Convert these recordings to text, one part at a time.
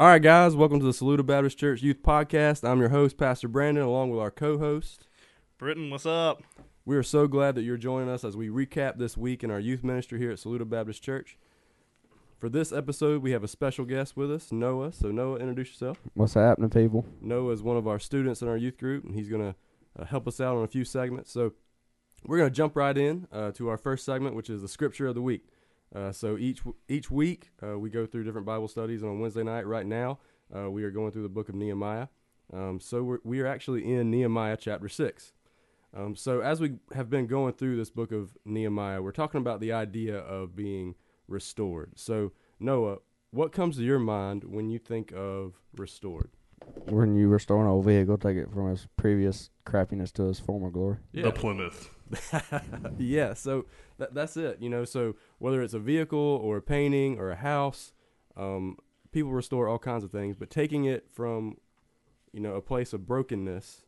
All right, guys, welcome to the Saluda Baptist Church Youth Podcast. I'm your host, Pastor Brandon, along with our co-host, Britton. What's up? We are so glad that you're joining us as we recap this week in our youth ministry here at Saluda Baptist Church. For this episode, we have a special guest with us, Noah. So, Noah, introduce yourself. What's happening, people? Noah is one of our students in our youth group, and he's going to help us out on a few segments. So, we're going to jump right in to our first segment, which is the Scripture of the Week. So each week we go through different Bible studies, and on Wednesday night right now we are going through the book of Nehemiah. So we are actually in Nehemiah chapter 6. So as we have been going through this book of Nehemiah, we're talking about the idea of being restored. So Noah, what comes to your mind when you think of restored? When you restore an old vehicle, take it from its previous crappiness to its former glory. Yeah. The Plymouth. Yeah, so that's it. You know, so whether it's a vehicle or a painting or a house, people restore all kinds of things. But taking it from, you know, a place of brokenness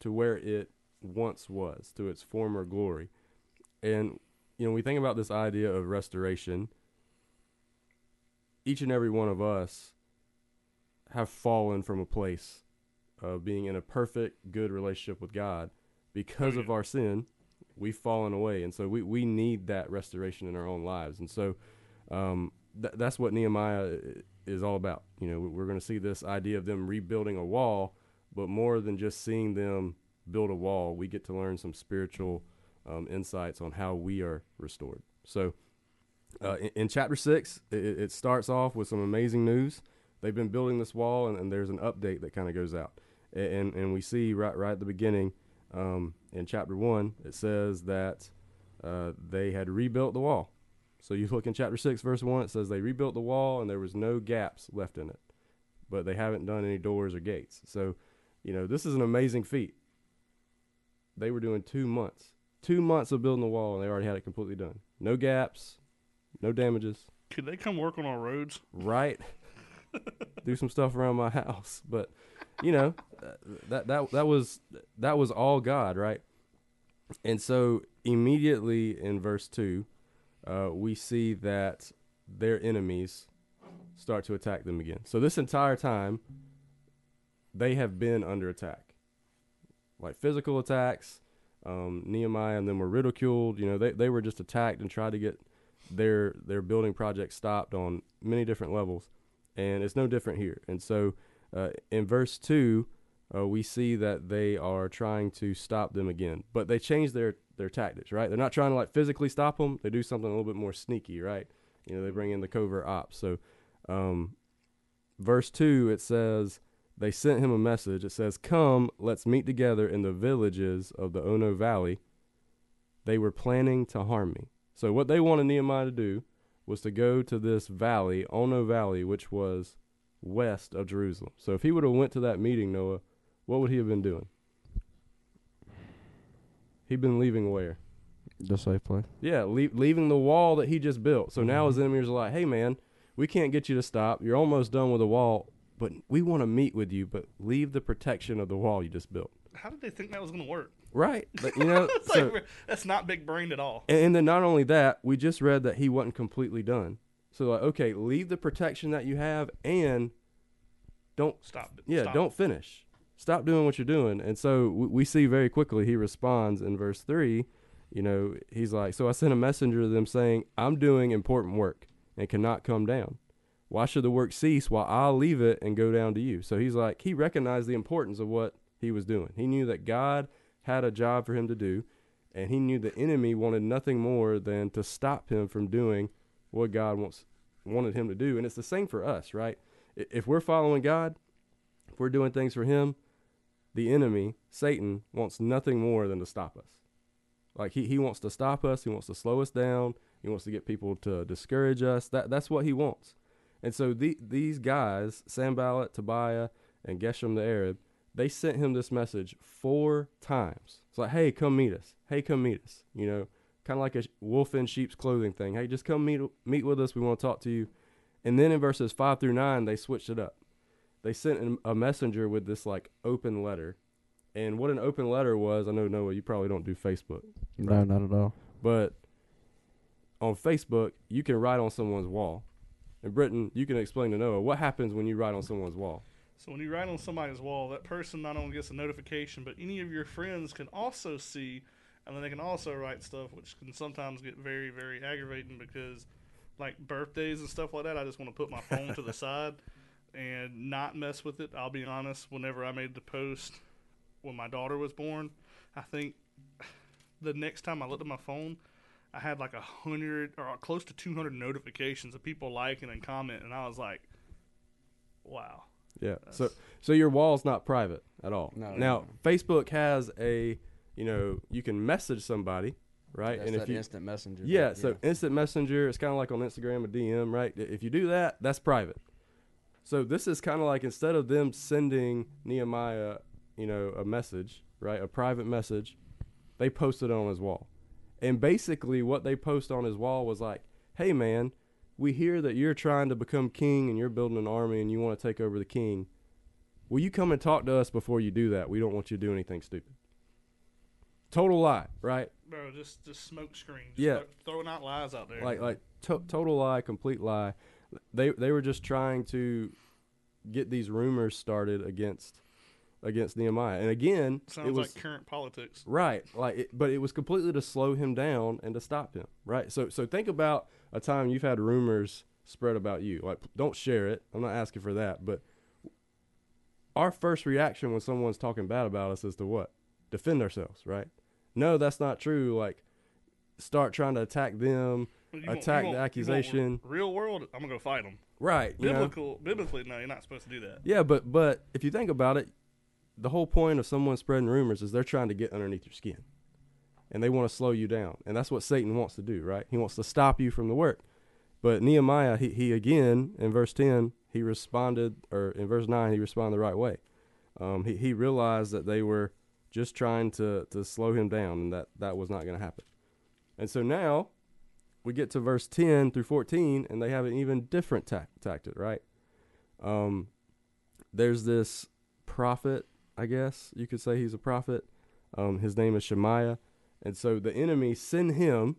to where it once was, to its former glory. And, you know, we think about this idea of restoration. Each and every one of us have fallen from a place of being in a perfect, good relationship with God. Because of our sin, we've fallen away, and so we need that restoration in our own lives. And so that's what Nehemiah is all about. You know, we're going to see this idea of them rebuilding a wall, but more than just seeing them build a wall, we get to learn some spiritual insights on how we are restored. So in chapter 6, it starts off with some amazing news. They've been building this wall, and there's an update that kind of goes out. And we see right at the beginning, in chapter 1, it says that they had rebuilt the wall. So you look in chapter 6, verse 1, it says they rebuilt the wall, and there was no gaps left in it. But they haven't done any doors or gates. So, you know, this is an amazing feat. They were doing 2 months. 2 months of building the wall, and they already had it completely done. No gaps, no damages. Could they come work on our roads? Right. Do some stuff around my house, but you know, that was all God, right? And so immediately in verse 2, we see that their enemies start to attack them again. So this entire time, they have been under attack, like physical attacks. Nehemiah and them were ridiculed. You know, they were just attacked and tried to get their building project stopped on many different levels. And it's no different here. And so in verse 2, we see that they are trying to stop them again. But they change their tactics, right? They're not trying to, like, physically stop them. They do something a little bit more sneaky, right? You know, they bring in the covert ops. So verse 2, it says, they sent him a message. It says, come, let's meet together in the villages of the Ono Valley. They were planning to harm me. So what they wanted Nehemiah to do was to go to this valley, Ono Valley, which was west of Jerusalem. So if he would have went to that meeting, Noah, what would he have been doing? He'd been leaving where? The safe place. Yeah, leaving the wall that he just built. So now his enemies are like, hey, man, we can't get you to stop. You're almost done with the wall, but we want to meet with you, but leave the protection of the wall you just built. How did they think that was going to work? Right. But, you know, so, like, that's not big-brained at all. And then not only that, we just read that he wasn't completely done. So, like, okay, leave the protection that you have and don't stop. Yeah, stop. Don't finish. Stop doing what you're doing. And so we see very quickly he responds in verse 3. You know, he's like, so I sent a messenger to them saying, I'm doing important work and cannot come down. Why should the work cease while I leave it and go down to you? So he's like, he recognized the importance of what he was doing. He knew that God had a job for him to do, and he knew the enemy wanted nothing more than to stop him from doing what God wanted him to do. And it's the same for us, right? If we're following God, if we're doing things for him, the enemy, Satan, wants nothing more than to stop us. Like, he wants to stop us. He wants to slow us down. He wants to get people to discourage us. That's what he wants. And so these guys, Samballat, Tobiah, and Geshem the Arab, they sent him this message 4 times. It's like, hey, come meet us. Hey, come meet us. You know, kind of like a wolf in sheep's clothing thing. Hey, just come meet with us. We want to talk to you. And then in verses 5 through 9, they switched it up. They sent a messenger with this, like, open letter. And what an open letter was, I know, Noah, you probably don't do Facebook. Right? No, not at all. But on Facebook, you can write on someone's wall. And Britton, you can explain to Noah what happens when you write on someone's wall. So when you write on somebody's wall, that person not only gets a notification, but any of your friends can also see, and then they can also write stuff, which can sometimes get very, very aggravating because, like, birthdays and stuff like that, I just want to put my phone to the side and not mess with it. I'll be honest, whenever I made the post when my daughter was born, I think the next time I looked at my phone, I had like 100 or close to 200 notifications of people liking and commenting, and I was like, wow. Yeah. So your wall's not private at all. No. Now, Facebook has a, you know, you can message somebody, right? That's instant messenger. Yeah. So instant messenger, it's kind of like on Instagram, a DM, right? If you do that, that's private. So this is kind of like, instead of them sending Nehemiah, you know, a message, right, a private message, they posted it on his wall. And basically what they post on his wall was like, hey, man, we hear that you're trying to become king and you're building an army and you want to take over the king. Will you come and talk to us before you do that? We don't want you to do anything stupid. Total lie, right? Bro, just smoke screen. Just throwing out lies out there. Like total lie, complete lie. They were just trying to get these rumors started against Nehemiah. And again, sounds like current politics. Right. But it was completely to slow him down and to stop him, right? So think about a time you've had rumors spread about you. Like, don't share it. I'm not asking for that, but our first reaction when someone's talking bad about us is to what? Defend ourselves, right? No, that's not true. Like, start trying to attack them, the accusation. Real world, I'm going to go fight them. Right. Biblically, no, you're not supposed to do that. Yeah, but if you think about it, the whole point of someone spreading rumors is they're trying to get underneath your skin. And they want to slow you down. And that's what Satan wants to do, right? He wants to stop you from the work. But Nehemiah, he again, in verse 10, he responded, or in verse 9, he responded the right way. He realized that they were just trying to slow him down, and that was not going to happen. And so now we get to verse 10 through 14, and they have an even different tactic, right? There's this prophet, I guess you could say he's a prophet. His name is Shemaiah. And so the enemy sent him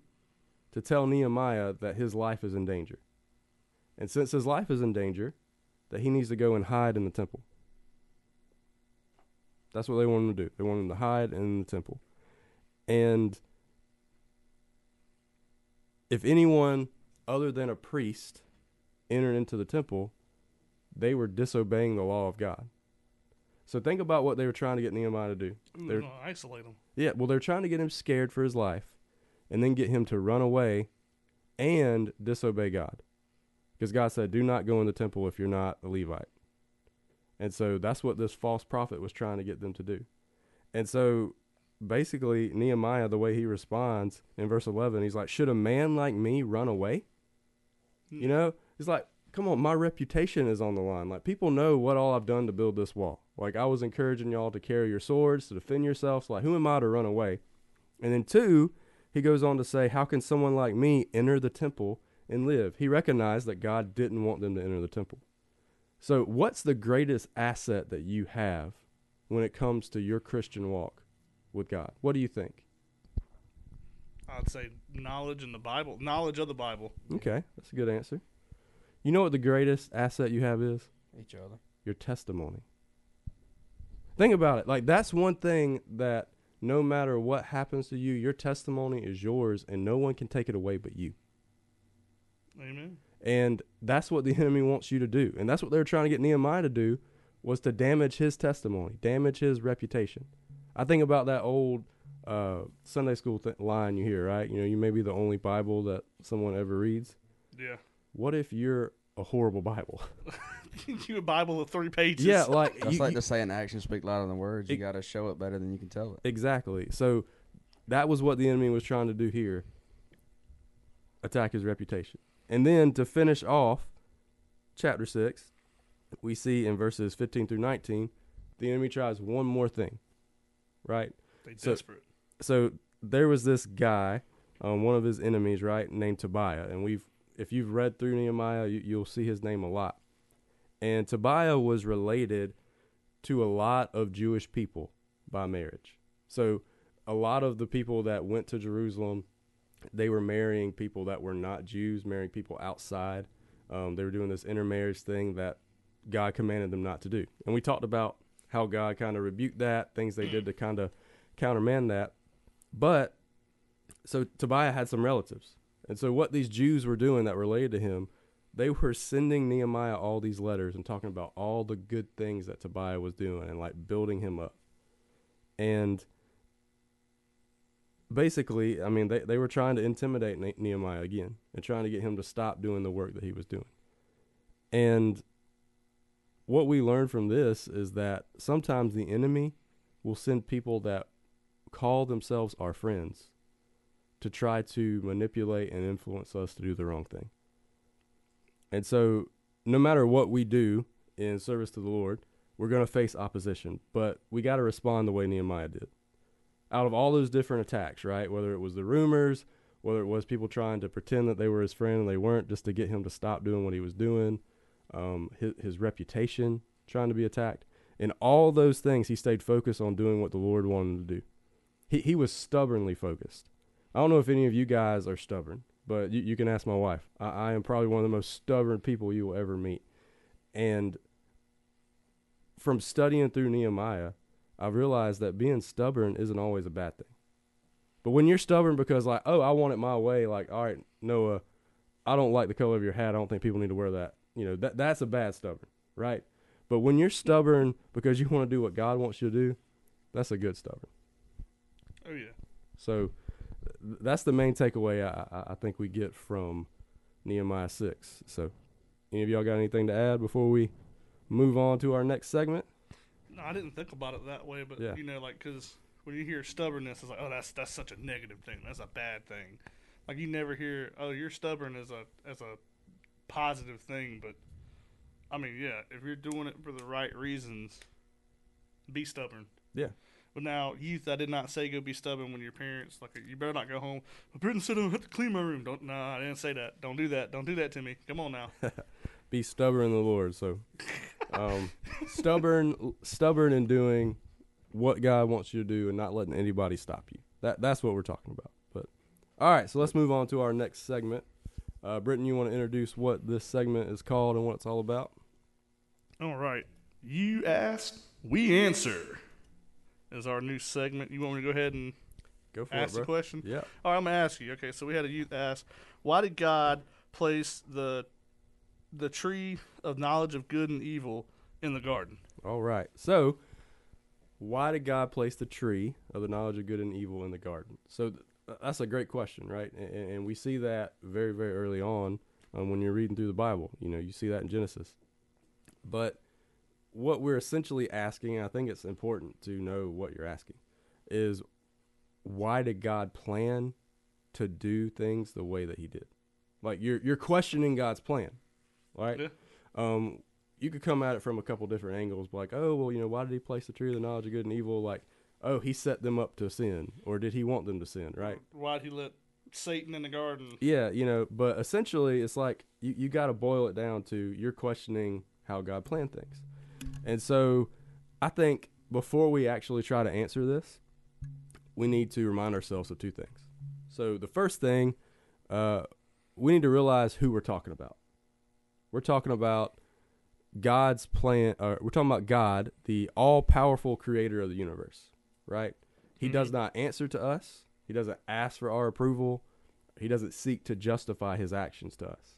to tell Nehemiah that his life is in danger. And since his life is in danger, that he needs to go and hide in the temple. That's what they want him to do. They want him to hide in the temple. And if anyone other than a priest entered into the temple, they were disobeying the law of God. So think about what they were trying to get Nehemiah to do. They're going to isolate him. Yeah, well, they're trying to get him scared for his life and then get him to run away and disobey God. Because God said, do not go in the temple if you're not a Levite. And so that's what this false prophet was trying to get them to do. And so basically Nehemiah, the way he responds in verse 11, he's like, should a man like me run away? You know, he's like, come on, my reputation is on the line. Like, people know what all I've done to build this wall. Like, I was encouraging y'all to carry your swords, to defend yourselves. Like, who am I to run away? And then 2, he goes on to say, how can someone like me enter the temple and live? He recognized that God didn't want them to enter the temple. So what's the greatest asset that you have when it comes to your Christian walk with God? What do you think? I'd say knowledge in the Bible, knowledge of the Bible. Okay, that's a good answer. You know what the greatest asset you have is? Each other. Your testimony. Think about it. Like, that's one thing that no matter what happens to you, your testimony is yours, and no one can take it away but you. Amen. And that's what the enemy wants you to do. And that's what they're trying to get Nehemiah to do, was to damage his testimony, damage his reputation. I think about that old Sunday school line you hear, right? You know, you may be the only Bible that someone ever reads. Yeah. What if you're a horrible Bible? You a Bible of 3 pages. Yeah, like that's like the saying, actions speak louder than words. You got to show it better than you can tell it. Exactly. So that was what the enemy was trying to do here. Attack his reputation. And then to finish off chapter 6, we see in verses 15 through 19, the enemy tries one more thing, right? They're desperate. So there was this guy, one of his enemies, right, named Tobiah, and if you've read through Nehemiah, you'll see his name a lot. And Tobiah was related to a lot of Jewish people by marriage. So a lot of the people that went to Jerusalem, they were marrying people that were not Jews, marrying people outside They were doing this intermarriage thing that God commanded them not to do. And we talked about how God kind of rebuked that, things they did to kind of countermand that. But so Tobiah had some relatives. And so what these Jews were doing that related to him, they were sending Nehemiah all these letters and talking about all the good things that Tobiah was doing and like building him up. And basically, I mean, they were trying to intimidate Nehemiah again and trying to get him to stop doing the work that he was doing. And what we learn from this is that sometimes the enemy will send people that call themselves our friends to try to manipulate and influence us to do the wrong thing. And so no matter what we do in service to the Lord, we're going to face opposition, but we got to respond the way Nehemiah did. Out of all those different attacks, right? Whether it was the rumors, whether it was people trying to pretend that they were his friend and they weren't, just to get him to stop doing what he was doing, his reputation trying to be attacked. In all those things, he stayed focused on doing what the Lord wanted him to do. He was stubbornly focused. I don't know if any of you guys are stubborn, but you can ask my wife. I am probably one of the most stubborn people you will ever meet. And from studying through Nehemiah, I've realized that being stubborn isn't always a bad thing. But when you're stubborn because like, oh, I want it my way. Like, all right, Noah, I don't like the color of your hat. I don't think people need to wear that. You know, that's a bad stubborn, right? But when you're stubborn because you want to do what God wants you to do, that's a good stubborn. Oh, yeah. So that's the main takeaway I think we get from Nehemiah 6. So any of y'all got anything to add before we move on to our next segment? No, I didn't think about it that way, but, yeah. You know, like, because when you hear stubbornness, it's like, oh, that's such a negative thing. That's a bad thing. Like, you never hear, oh, you're stubborn as a positive thing, but, I mean, yeah, if you're doing it for the right reasons, be stubborn. Yeah. But now, youth, I did not say go be stubborn when your parents, like, you better not go home. My parents said I have to clean my room. No, I didn't say that. Don't do that. Don't do that to me. Come on now. Be stubborn in the Lord, so... stubborn in doing what God wants you to do and not letting anybody stop you. That's what we're talking about. But all right, so let's move on to our next segment. Britton, you want to introduce what this segment is called and what it's all about? All right. You ask, we answer is our new segment. You want me to go ahead and go for ask it, bro. The question? Yeah. All right, I'm going to ask you. Okay, so we had a youth ask, why did God place the tree of knowledge of good and evil in the garden? All right. So why did God place the tree of the knowledge of good and evil in the garden? So that's a great question, right? And we see that very, very early on when you're reading through the Bible. You know, you see that in Genesis. But what we're essentially asking, and I think it's important to know what you're asking, is why did God plan to do things the way that he did? Like you're questioning God's plan. Right? Yeah. You could come at it from a couple different angles, like, oh, well, you know, why did he place the tree of the knowledge of good and evil? Like, oh, he set them up to sin, or did he want them to sin, right? Why did he let Satan in the garden? Yeah, you know, but essentially it's like you got to boil it down to you're questioning how God planned things. And so I think before we actually try to answer this, we need to remind ourselves of two things. So the first thing, we need to realize who we're talking about. We're talking about God's plan. We're talking about God, the all-powerful creator of the universe, right? He does not answer to us. He doesn't ask for our approval. He doesn't seek to justify his actions to us.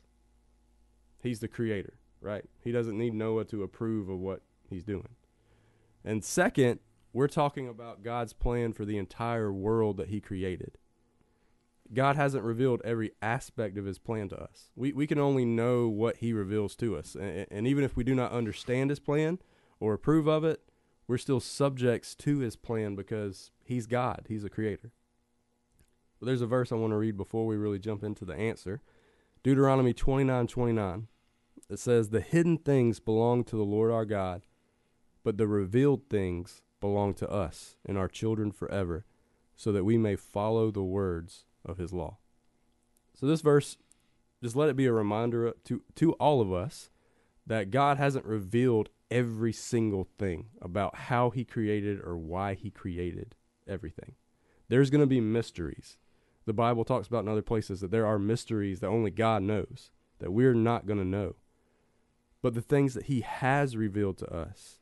He's the creator, right? He doesn't need Noah to approve of what he's doing. And second, we're talking about God's plan for the entire world that he created. God hasn't revealed every aspect of his plan to us. We can only know what he reveals to us. And even if we do not understand his plan or approve of it, we're still subjects to his plan because he's God. He's a creator. But there's a verse I want to read before we really jump into the answer. Deuteronomy 29:29. It says, "The hidden things belong to the Lord our God, but the revealed things belong to us and our children forever, so that we may follow the words of his law." So this verse, just let it be a reminder to all of us that God hasn't revealed every single thing about how he created or why he created everything. There's going to be mysteries. The Bible talks about in other places that there are mysteries that only God knows. that we're not going to know. But the things that he has revealed to us,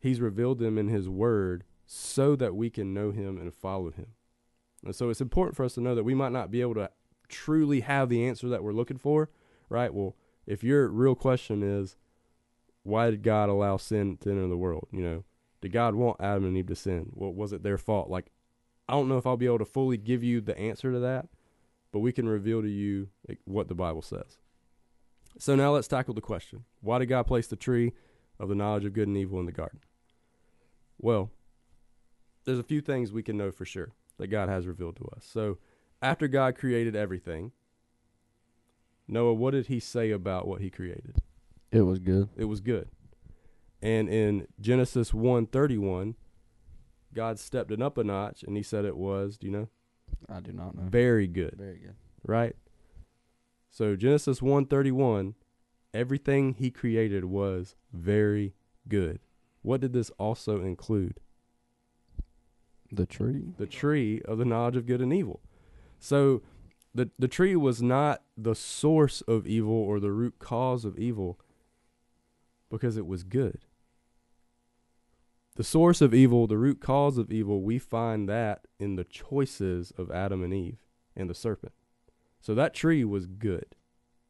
he's revealed them in his word so that we can know him and follow him. And so it's important for us to know that we might not be able to truly have the answer that we're looking for, right? Well, if your real question is, why did God allow sin to enter the world? You know, did God want Adam and Eve to sin? Well, was it their fault? Like, I don't know if I'll be able to fully give you the answer to that, but we can reveal to you what the Bible says. So now let's tackle the question. Why did God place the tree of the knowledge of good and evil in the garden? Well, there's a few things we can know for sure that God has revealed to us. So after God created everything, Noah, what did he say about what he created? It was good. It was good. And in Genesis 1:31, God stepped it up a notch, and he said it was, do you know? I do not know. Very good. Very good. Right? So Genesis 1:31, everything he created was very good. What did this also include? The tree. The tree of the knowledge of good and evil. So the tree was not the source of evil or the root cause of evil, because it was good. The source of evil, the root cause of evil, we find that in the choices of Adam and Eve and the serpent. So that tree was good.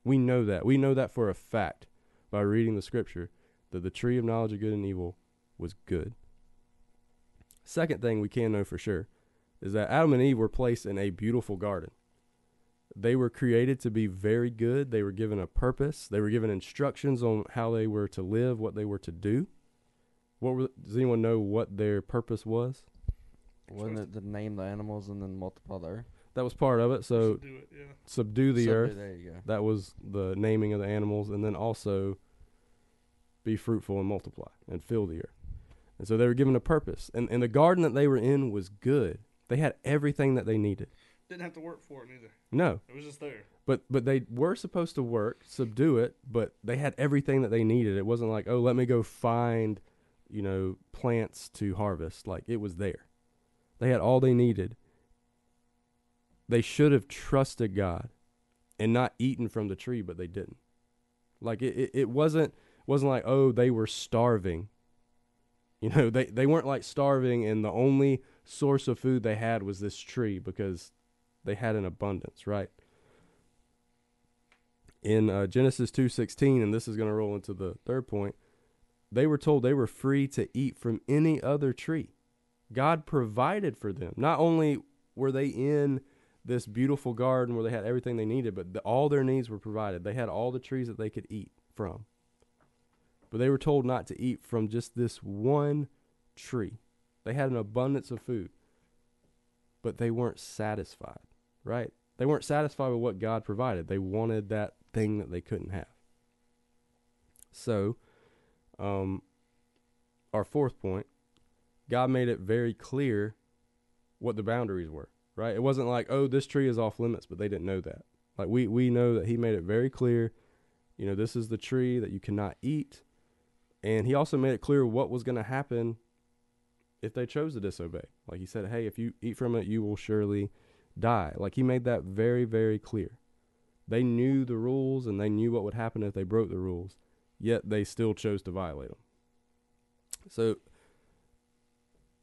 We know that. We know that for a fact by reading the scripture, that the tree of knowledge of good and evil was good. Second thing we can know for sure is that Adam and Eve were placed in a beautiful garden. They were created to be very good. They were given a purpose. They were given instructions on how they were to live, what they were to do. Does anyone know what their purpose was? Wasn't it to name the animals and then multiply the earth? That was part of it. So subdue the earth. There you go. That was the naming of the animals, and then also be fruitful and multiply and fill the earth. And so they were given a purpose. And the garden that they were in was good. They had everything that they needed. Didn't have to work for it either. No. It was just there. But they were supposed to work, subdue it, but they had everything that they needed. It wasn't like, oh, let me go find, you know, plants to harvest. Like, it was there. They had all they needed. They should have trusted God and not eaten from the tree, but they didn't. Like, it wasn't like, oh, they were starving. You know, they weren't like starving, and the only source of food they had was this tree because they had an abundance, right? In Genesis 2:16, and this is going to roll into the third point, they were told they were free to eat from any other tree. God provided for them. Not only were they in this beautiful garden where they had everything they needed, but all their needs were provided. They had all the trees that they could eat from. But they were told not to eat from just this one tree. They had an abundance of food, but they weren't satisfied, right? They weren't satisfied with what God provided. They wanted that thing that they couldn't have. So, our fourth point, God made it very clear what the boundaries were, right? It wasn't like, oh, this tree is off limits, but they didn't know that. Like, we know that he made it very clear, you know, this is the tree that you cannot eat. And he also made it clear what was going to happen if they chose to disobey. Like, he said, hey, if you eat from it, you will surely die. Like, he made that very, very clear. They knew the rules, and they knew what would happen if they broke the rules, yet they still chose to violate them. So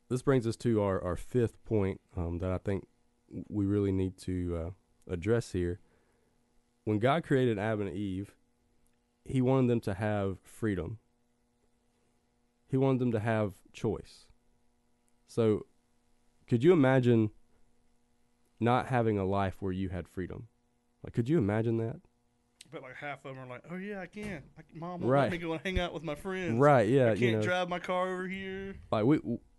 this brings us to our fifth point that I think we really need to address here. When God created Adam and Eve, he wanted them to have freedom. He wanted them to have choice. So could you imagine not having a life where you had freedom? Like, could you imagine that? But like half of them are like, oh, yeah, I can. Like, Mom won't let me go and hang out with my friends. Right, yeah. I can't drive my car over here. Like,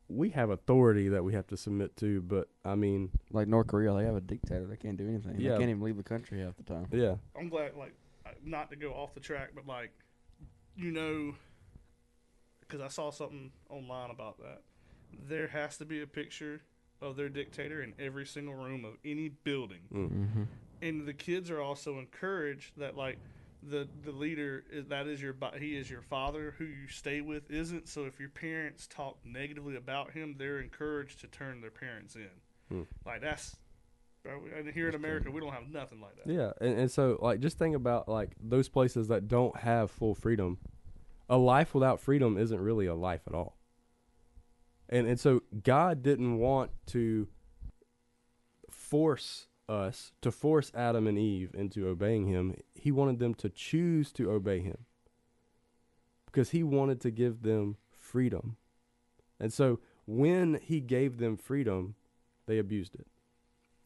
we have authority that we have to submit to, but, I mean. Like North Korea, they have a dictator. They can't do anything. Yeah. They can't even leave the country half the time. Yeah. I'm glad, like, not to go off the track, but, like, you know, because I saw something online about that. There has to be a picture of their dictator in every single room of any building. Mm-hmm. And the kids are also encouraged that, like, the leader, he is your father. Who you stay with isn't. So if your parents talk negatively about him, they're encouraged to turn their parents in. Mm. Like, that's And here in America, we don't have nothing like that. Yeah, and so, like, just think about, like, those places that don't have full freedom. A life without freedom isn't really a life at all. And so God didn't want to force us, to force Adam and Eve into obeying him. He wanted them to choose to obey him because he wanted to give them freedom. And so when he gave them freedom, they abused it.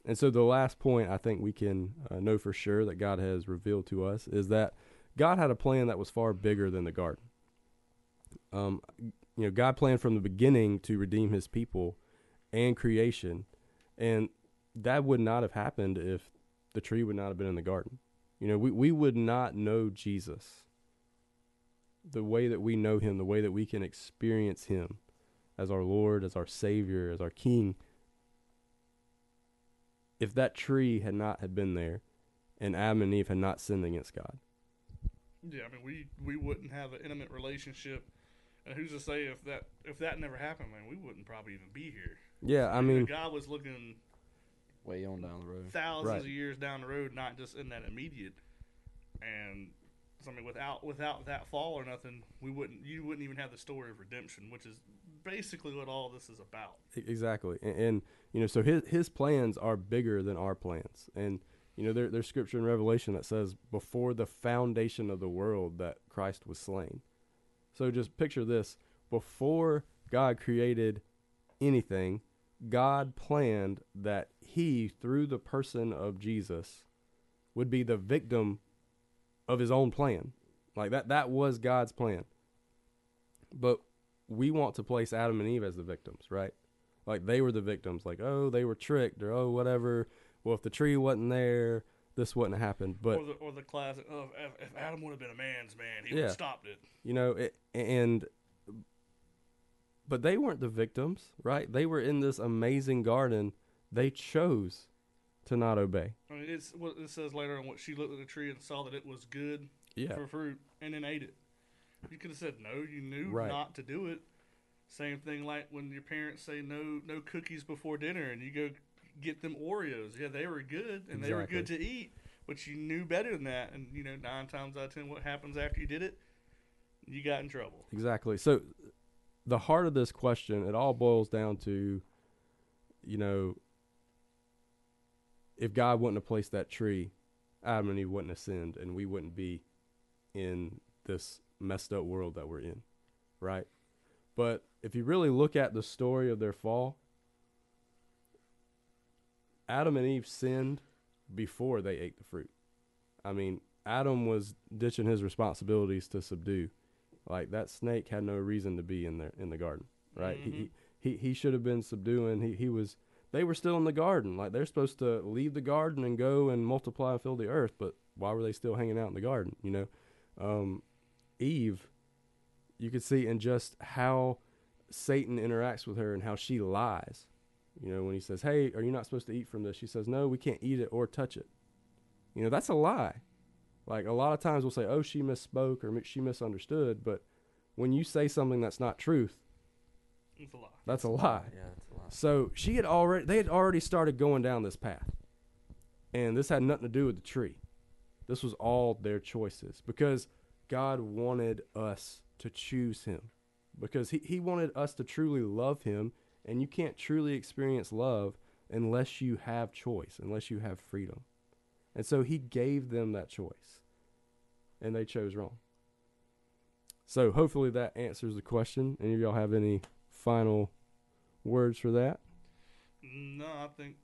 And so the last point I think we can know for sure that God has revealed to us is that God had a plan that was far bigger than the garden. You know, God planned from the beginning to redeem his people and creation. And that would not have happened if the tree would not have been in the garden. You know, we would not know Jesus the way that we know him, the way that we can experience him as our Lord, as our Savior, as our King, if that tree had not have been there and Adam and Eve had not sinned against God. Yeah, I mean, we wouldn't have an intimate relationship. And who's to say if that never happened, man, we wouldn't probably even be here. Yeah, I mean, God was looking way on down the road, thousands of years down the road, not just in that immediate. And so, I mean, without that fall or nothing, you wouldn't even have the story of redemption, which is basically what all this is about. Exactly, and you know, so his plans are bigger than our plans, and you know, there's scripture in Revelation that says before the foundation of the world that Christ was slain. So just picture this. Before God created anything, God planned that he, through the person of Jesus, would be the victim of his own plan. Like that was God's plan. But we want to place Adam and Eve as the victims, right? Like they were the victims. Like, oh, they were tricked, or oh, whatever. Well, if the tree wasn't there, this wouldn't have happened. But or the classic, oh, if Adam would have been a man's man, he would have stopped it. You know, but they weren't the victims, right? They were in this amazing garden. They chose to not obey. I mean, it's what it says later on. What she looked at the tree and saw that it was good for fruit, and then ate it. You could have said no. You knew not to do it. Same thing like when your parents say no cookies before dinner, and you go get them Oreos. Yeah, they were good, and they were good to eat, but you knew better than that. And, you know, 9 times out of 10, what happens after you did it? You got in trouble. Exactly. So the heart of this question, it all boils down to, you know, if God wouldn't have placed that tree, Adam and Eve wouldn't have sinned, and we wouldn't be in this messed up world that we're in, right? But if you really look at the story of their fall, Adam and Eve sinned before they ate the fruit. I mean, Adam was ditching his responsibilities to subdue. Like that snake had no reason to be in the garden, right? Mm-hmm. He should have been subduing. They were still in the garden. Like they're supposed to leave the garden and go and multiply and fill the earth. But why were they still hanging out in the garden? You know, Eve, you could see in just how Satan interacts with her and how she lies. You know, when he says, hey, are you not supposed to eat from this? She says, no, we can't eat it or touch it. You know, that's a lie. Like a lot of times we'll say, oh, she misspoke or she misunderstood. But when you say something that's not truth, it's a lie. That's a lie. Yeah, it's a lie. So they had already started going down this path. And this had nothing to do with the tree. This was all their choices because God wanted us to choose him, because he wanted us to truly love him. And you can't truly experience love unless you have choice, unless you have freedom. And so he gave them that choice, and they chose wrong. So hopefully that answers the question. Any of y'all have any final words for that? No, I think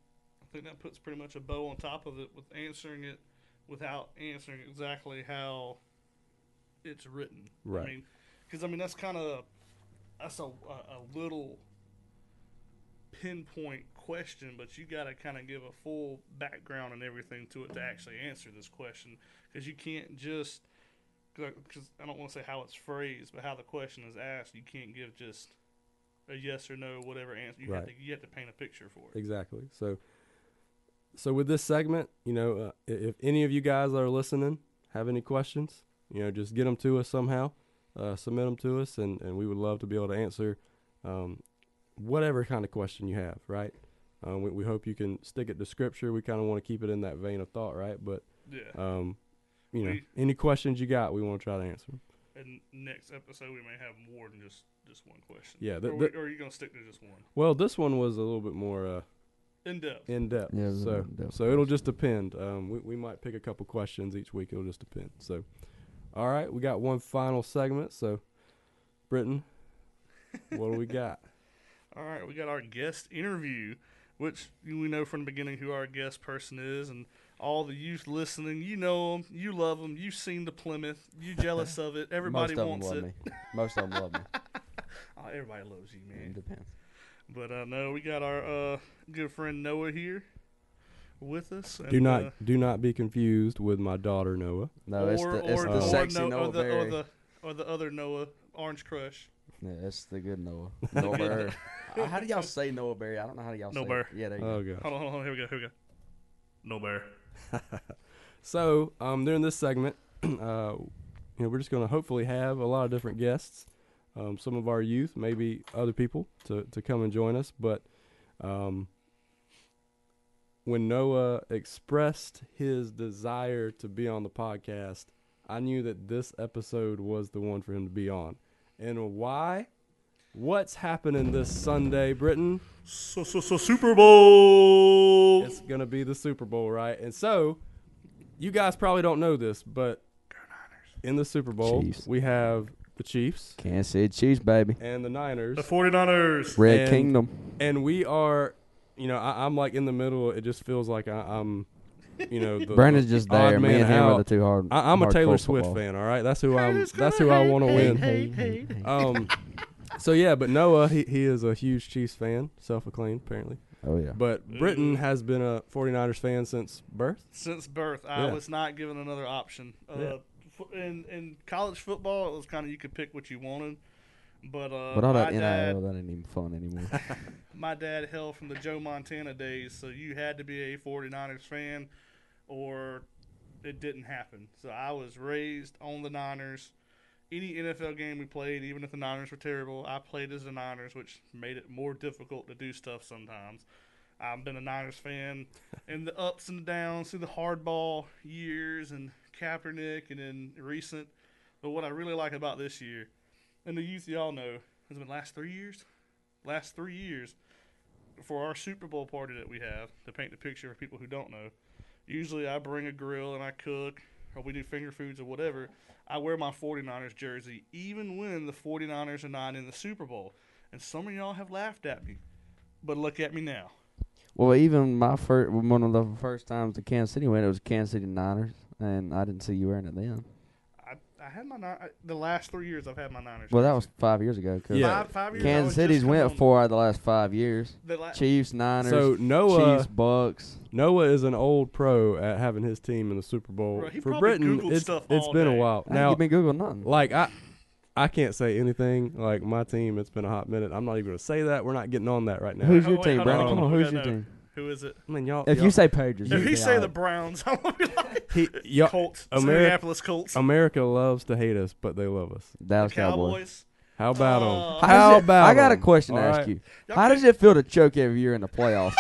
that puts pretty much a bow on top of it with answering it without answering exactly how it's written. Right. I mean, because, I mean, that's a little pinpoint question, but you got to kind of give a full background and everything to it to actually answer this question, because you can't just, because I don't want to say how it's phrased, but how the question is asked, you can't give just a yes or no whatever answer. You have to paint a picture for it. Exactly. So with this segment, you know, if any of you guys that are listening have any questions, you know, just get them to us somehow, submit them to us, and we would love to be able to answer whatever kind of question you have, right? We hope you can stick it to Scripture. We kind of want to keep it in that vein of thought, right? But, yeah. Any questions you got, we want to try to answer them. And next episode, we may have more than just one question. Yeah. Or are you going to stick to just one? Well, this one was a little bit more in-depth. In-depth. Yeah, so it'll just depend. We might pick a couple questions each week. It'll just depend. So, all right, we got one final segment. So, Britton, what do we got? All right, we got our guest interview, which we know from the beginning who our guest person is. And all the youth listening, you know them, you love them, you've seen the Plymouth, you jealous of it, everybody wants it. Most of them love me. Oh, everybody loves you, man. It depends. But no, we got our good friend Noah here with us. And do not be confused with my daughter Noah. No, it's the sexy Noah Berry. Or the other Noah, Orange Crush. Yeah, that's the good Noah. Noah Berry. How do y'all say Noah Berry? I don't know how do y'all say it. Yeah, there you go. God. Hold on, here we go. Noah Berry. So during this segment, we're just going to hopefully have a lot of different guests, some of our youth, maybe other people to come and join us. But when Noah expressed his desire to be on the podcast, I knew that this episode was the one for him to be on. And why? What's happening this Sunday, Britton? So Super Bowl. It's going to be the Super Bowl, right? And so, you guys probably don't know this, but in the Super Bowl, Chiefs. We have the Chiefs. Kansas City Chiefs, baby. And the Niners. The 49ers. Red Kingdom. And we are, I'm like in the middle. It just feels like I'm Brandon's just there. Me and him are the two hard. I'm a Taylor Swift football fan, all right? That's who I want to win. Hey. So, yeah, but Noah, he is a huge Chiefs fan, self-acclaimed, apparently. Oh, yeah. But Britton has been a 49ers fan since birth. Since birth. I was not given another option. In college football, it was kind of you could pick what you wanted. But all that NIL, that ain't even fun anymore. My dad hailed from the Joe Montana days, so you had to be a 49ers fan or it didn't happen. So I was raised on the Niners. Any NFL game we played, even if the Niners were terrible, I played as the Niners, which made it more difficult to do stuff sometimes. I've been a Niners fan in the ups and the downs through the hardball years and Kaepernick and then recent. But what I really like about this year, and the youth y'all know, has been last three years for our Super Bowl party that we have, to paint the picture for people who don't know. Usually I bring a grill and I cook, or we do finger foods or whatever. I wear my 49ers jersey even when the 49ers are not in the Super Bowl. And some of y'all have laughed at me, but look at me now. Well, even one of the first times the Kansas City went, it was Kansas City Niners, and I didn't see you wearing it then. I had my the last 3 years I've had my Niners. Well, that was 5 years ago. Cause yeah. Five years Kansas City's went 4 out of the last 5 years. Chiefs, Niners, so Noah, Chiefs, Bucks. Noah is an old pro at having his team in the Super Bowl. Bro, for Britain, it's been a while. Now, you've been Googling nothing. Like, I can't say anything. Like, my team, it's been a hot minute. I'm not even going to say that. We're not getting on that right now. Who's your team, Brandon? Come on, who's your team? Who is it? I mean, y'all. If you say Pages, if you say the Browns, I'm gonna be like Colts, Indianapolis Colts. America loves to hate us, but they love us. Dallas Cowboys. How about them? I got a question to ask you. How does it feel to choke every year in the playoffs?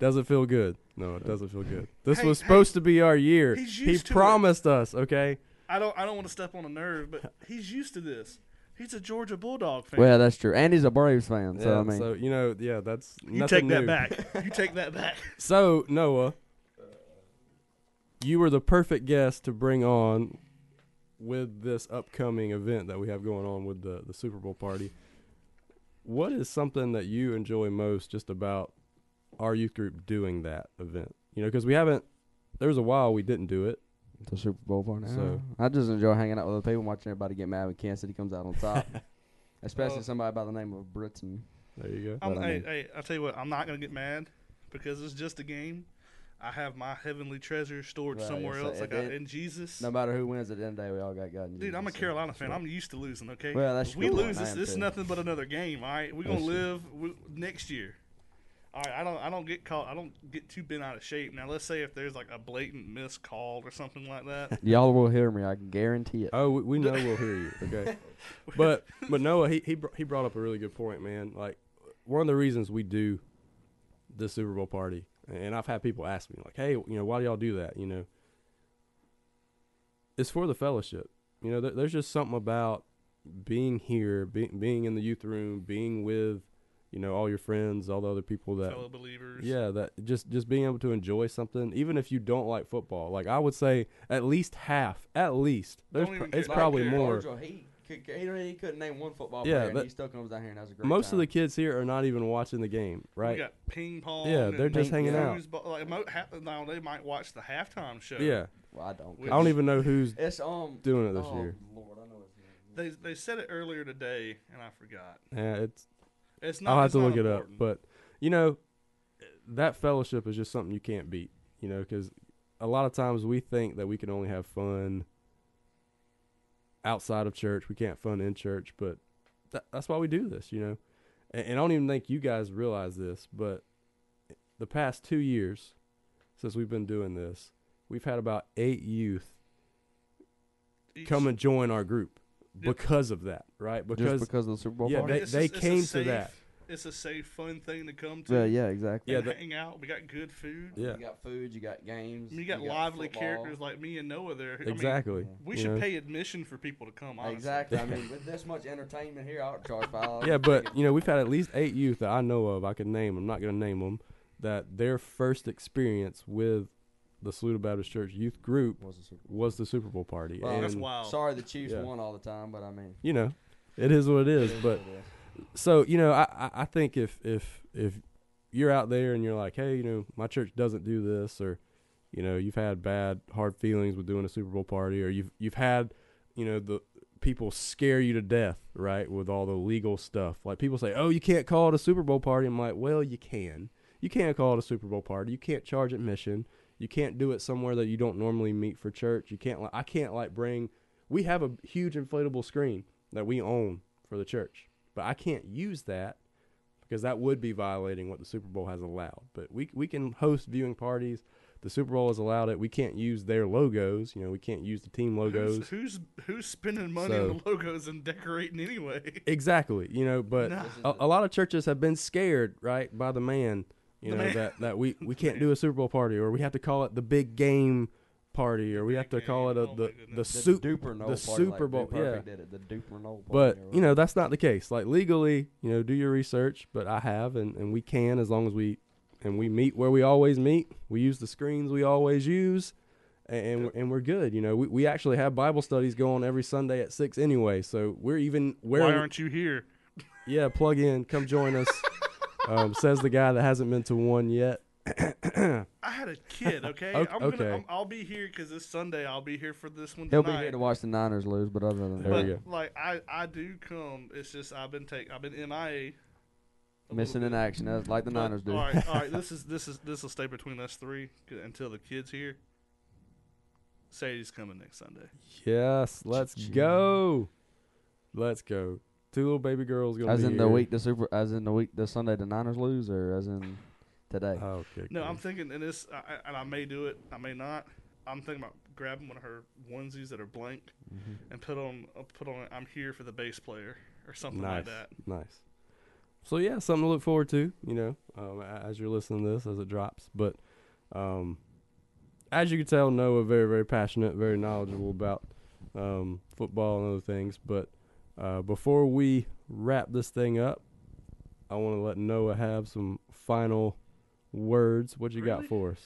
Doesn't feel good. No, it doesn't feel good. This was supposed to be our year. He promised us. Okay. I don't want to step on a nerve, but he's used to this. He's a Georgia Bulldog fan. Well, that's true. And he's a Braves fan. Yeah, so, I mean. So, that's nothing new. You take that back. So, Noah, you were the perfect guest to bring on with this upcoming event that we have going on with the Super Bowl party. What is something that you enjoy most just about our youth group doing that event? Because there was a while we didn't do it. The Super Bowl party. So I just enjoy hanging out with other people, watching everybody get mad when Kansas City comes out on top, especially somebody by the name of Britton. There you go. I'll tell you what, I'm not gonna get mad because it's just a game. I have my heavenly treasure stored somewhere else, in Jesus. No matter who wins at the end of the day, we all got God. Dude, Jesus, I'm a Carolina fan. Right. I'm used to losing. Okay, well, that's we lose. This is nothing but another game. All right, we're gonna live next year. All right, I don't get caught. I don't get too bent out of shape. Now, let's say if there's like a blatant miscall or something like that. Y'all will hear me. I can guarantee it. Oh, we know we'll hear you. Okay, but Noah, he brought up a really good point, man. Like, one of the reasons we do the Super Bowl party. And I've had people ask me, like, hey, you know, why do y'all do that? You know, it's for the fellowship. You know, there's just something about being here, being in the youth room, being with, you know, all your friends, all the other people that fellow believers. Yeah, that just being able to enjoy something, even if you don't like football. Like I would say, at least half, at least. It's probably more. He couldn't name one football player, and he still comes out here and has a great time. Most of the kids here are not even watching the game, right? We got ping pong. Yeah, they're just hanging out. Now they might watch the halftime show. Yeah, well, I don't even know who's doing it this year. Lord, I know his name. They said it earlier today, and I forgot. Yeah, it's not. I'll have to look it up, but you know, that fellowship is just something you can't beat. You know, because a lot of times we think that we can only have fun outside of church, we can't fund in church, but that's why we do this, you know. And I don't even think you guys realize this, but the past 2 years since we've been doing this, we've had about 8 youth come and join our group because of that, right? Because of the Super Bowl party? Yeah, they came to that. It's a safe, fun thing to come to. Yeah, exactly. Yeah, hang out. We got good food. Yeah. You got food. You got games. You got lively football. Characters like me and Noah there. Exactly. I mean, we should pay admission for people to come, honestly. Exactly. I mean, with this much entertainment here, I would charge $5. Yeah, but, you know, we've had at least 8 youth that I know of. I can name them. I'm not going to name them. That their first experience with the Saluda Baptist Church youth group was the Super Bowl party. Well, and that's wild. Sorry the Chiefs won all the time, but, I mean. You know, it is what it is, but. So, you know, I think if you're out there and you're like, hey, you know, my church doesn't do this, or, you know, you've had bad, hard feelings with doing a Super Bowl party, or you've had, you know, the people scare you to death, right, with all the legal stuff. Like people say, oh, you can't call it a Super Bowl party. I'm like, well, you can. You can't call it a Super Bowl party. You can't charge admission. You can't do it somewhere that you don't normally meet for church. You can't. I can't bring. We have a huge inflatable screen that we own for the church. But I can't use that because that would be violating what the Super Bowl has allowed. But we can host viewing parties. The Super Bowl has allowed it. We can't use their logos. You know, we can't use the team logos. Who's spending money on the logos and decorating anyway? Exactly. You know, but a lot of churches have been scared, right, by the man, you know, that we can't do a Super Bowl party, or we have to call it the big game party, or we have to call it the Super Bowl. Yeah, but you know, that's not the case. Like legally, you know, do your research. But I have, and we can, as long as we meet where we always meet. We use the screens we always use, and we're good. You know, we actually have Bible studies going every Sunday at 6 anyway. So we're even. Why aren't you here? Yeah, plug in, come join us. Says the guy that hasn't been to one yet. I had a kid, okay? I'll be here because this Sunday I'll be here for this one tonight. He'll be here to watch the Niners lose, but other than that, there like I do come. It's just I've been MIA, missing in action, like the Niners do. All right. This will stay between us three until the kid's here. Sadie's coming next Sunday. Yes, let's go. 2 little baby girls gonna be here. As in the Sunday the Niners lose, or as in. Today. Oh, okay. No, I'm thinking, and this, and I may do it, I may not. I'm thinking about grabbing one of her onesies that are blank and put on. I'm here for the bass player or something like that. Nice. So yeah, something to look forward to. You know, as you're listening to this, as it drops. But as you can tell, Noah very, very passionate, very knowledgeable about football and other things. But before we wrap this thing up, I want to let Noah have some final words. What you got for us?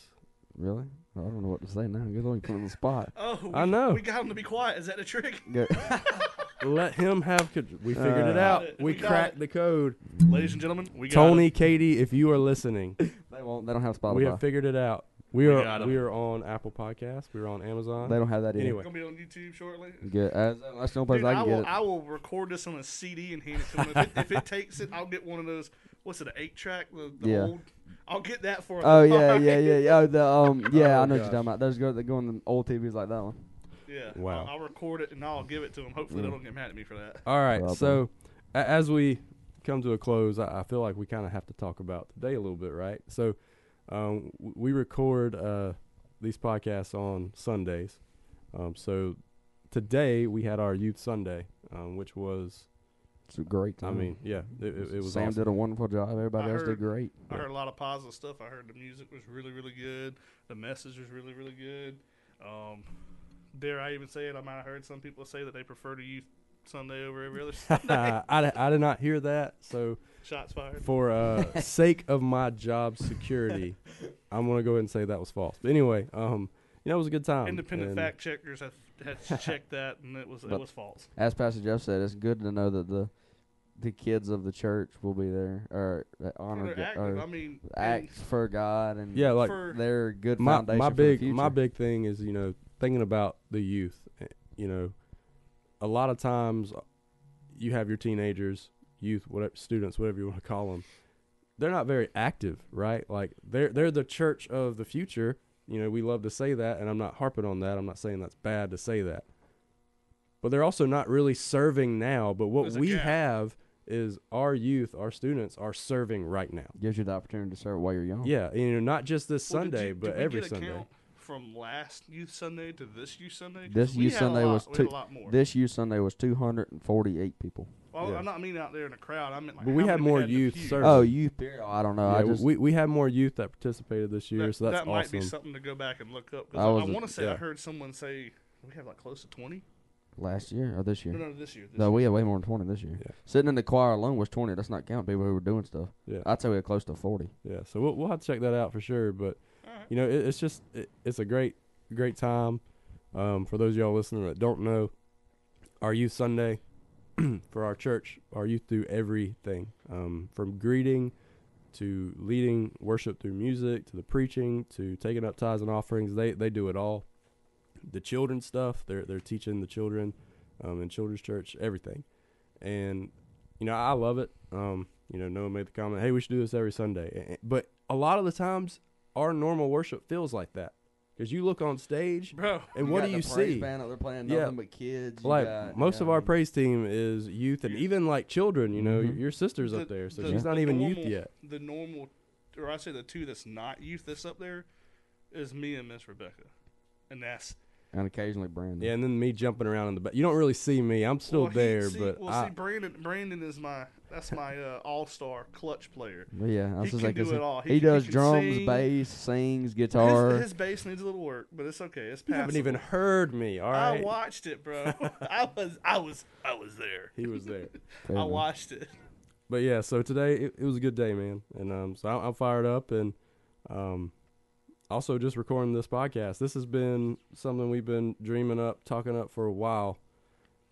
Really? I don't know what to say now. You're the one put on the spot. I know. We got him to be quiet. Is that a trick? Let him have. We figured it out. We cracked the code. Ladies and gentlemen, we got Tony, Katie, if you are listening, they don't have Spotify. We have figured it out. We are on Apple Podcasts. We are on Amazon. They don't have that either. Anyway, going to be on YouTube shortly. Yeah, that's the only place I can get it. I will record this on a CD and hand it to them. If it takes it, I'll get one of those. What's it, an 8-track? The old. I'll get that for them. Oh yeah. I know what you're talking about. They go on the old TVs like that one. Yeah. Wow. I'll record it and I'll give it to them. Hopefully they don't get mad at me for that. All right. Well, so as we come to a close, I feel like we kind of have to talk about today a little bit, right? So. We record these podcasts on Sundays. So today we had our Youth Sunday, which was It's a great time. I mean, yeah, it was Sam awesome. Did a wonderful job. Everybody else did great. I heard a lot of positive stuff. I heard the music was really, really good. The message was really, really good. Dare I even say it, I might have heard some people say that they prefer to youth Sunday over every other Sunday. I did not hear that. So shots fired. For sake of my job security, I'm going to go ahead and say that was false. But anyway, it was a good time. Independent fact checkers had to check that, and it was false. As Pastor Jeff said, it's good to know that the kids of the church will be there, or that honor acts for God, and yeah, like they're good foundation. My big thing is thinking about the youth. A lot of times you have your teenagers, youth, whatever, students, whatever you want to call them. They're not very active, right? Like they're the church of the future. We love to say that, and I'm not harping on that. I'm not saying that's bad to say that. But they're also not really serving now. But what we have is our youth, our students are serving right now. Gives you the opportunity to serve while you're young. Yeah, not just this Sunday, but every Sunday. Count from last Youth Sunday to this Youth Sunday? This Youth Sunday was a lot more. This Youth Sunday was 248 people. Well, yeah. I'm not mean out there in the crowd. I meant like. But we had more youth service. Oh, youth period. I don't know. Yeah, we had more youth that participated this year, so that's awesome. That might be something to go back and look up. I want to say I heard someone say we have like close to 20. Last year or this year? No, this year. We had way more than 20 this year. Yeah. Sitting in the choir alone was 20. That's not counting people who were doing stuff. Yeah, I'd say we had close to 40. Yeah, so we'll have to check that out for sure. But it's just it's a great time. For those of y'all listening that don't know, our Youth Sunday. For our church, our youth do everything, from greeting to leading worship through music to the preaching to taking up tithes and offerings. They do it all. The children's stuff, they're teaching the children in children's church, everything. And, I love it. Noah made the comment, hey, we should do this every Sunday. But a lot of the times our normal worship feels like that. Because you look on stage, bro, and what do you see? Praise band, they're playing nothing but kids. Most of our praise team is youth, and even like children. Your sister's up there, so she's not even youth yet. The normal, or I say the two that's not youth that's up there, is me and Miss Rebecca, and that's. And occasionally Brandon. Yeah, and then me jumping around in the back. You don't really see me. I'm still there, but. Brandon is my all-star clutch player. Yeah, I was just like, do it all. He does drums, sing, bass, sings, guitar. His bass needs a little work, but it's okay. It's passable. You haven't even heard me. All right. I watched it, bro. I was there. He was there. I watched it. But yeah, so today it was a good day, man, and so I'm fired up and Also, just recording this podcast. This has been something we've been dreaming up, talking up for a while.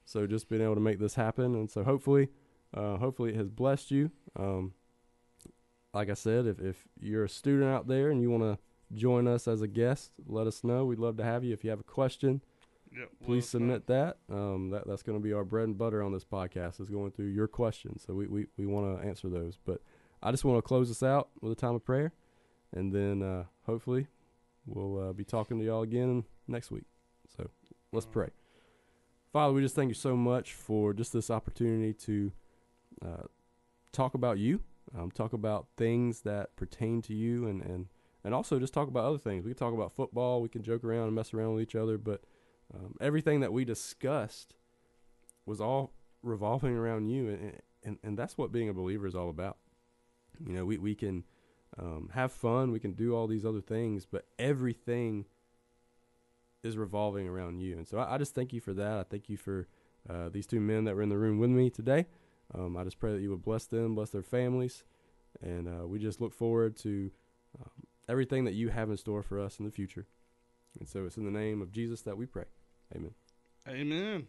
So just being able to make this happen. And so hopefully it has blessed you. Like I said, if you're a student out there and you want to join us as a guest, let us know. We'd love to have you. If you have a question, please submit that. That's going to be our bread and butter on this podcast is going through your questions. So we want to answer those. But I just want to close this out with a time of prayer. And then hopefully we'll be talking to y'all again next week. So let's pray. Father, we just thank you so much for just this opportunity to talk about you, talk about things that pertain to you, and also just talk about other things. We can talk about football. We can joke around and mess around with each other. But everything that we discussed was all revolving around you, and that's what being a believer is all about. We can... have fun, we can do all these other things, but everything is revolving around you. And so I just thank you for that. I thank you for these two men that were in the room with me today. I just pray that you would bless them, bless their families, and we just look forward to everything that you have in store for us in the future. And so it's in the name of Jesus that we pray. Amen. Amen.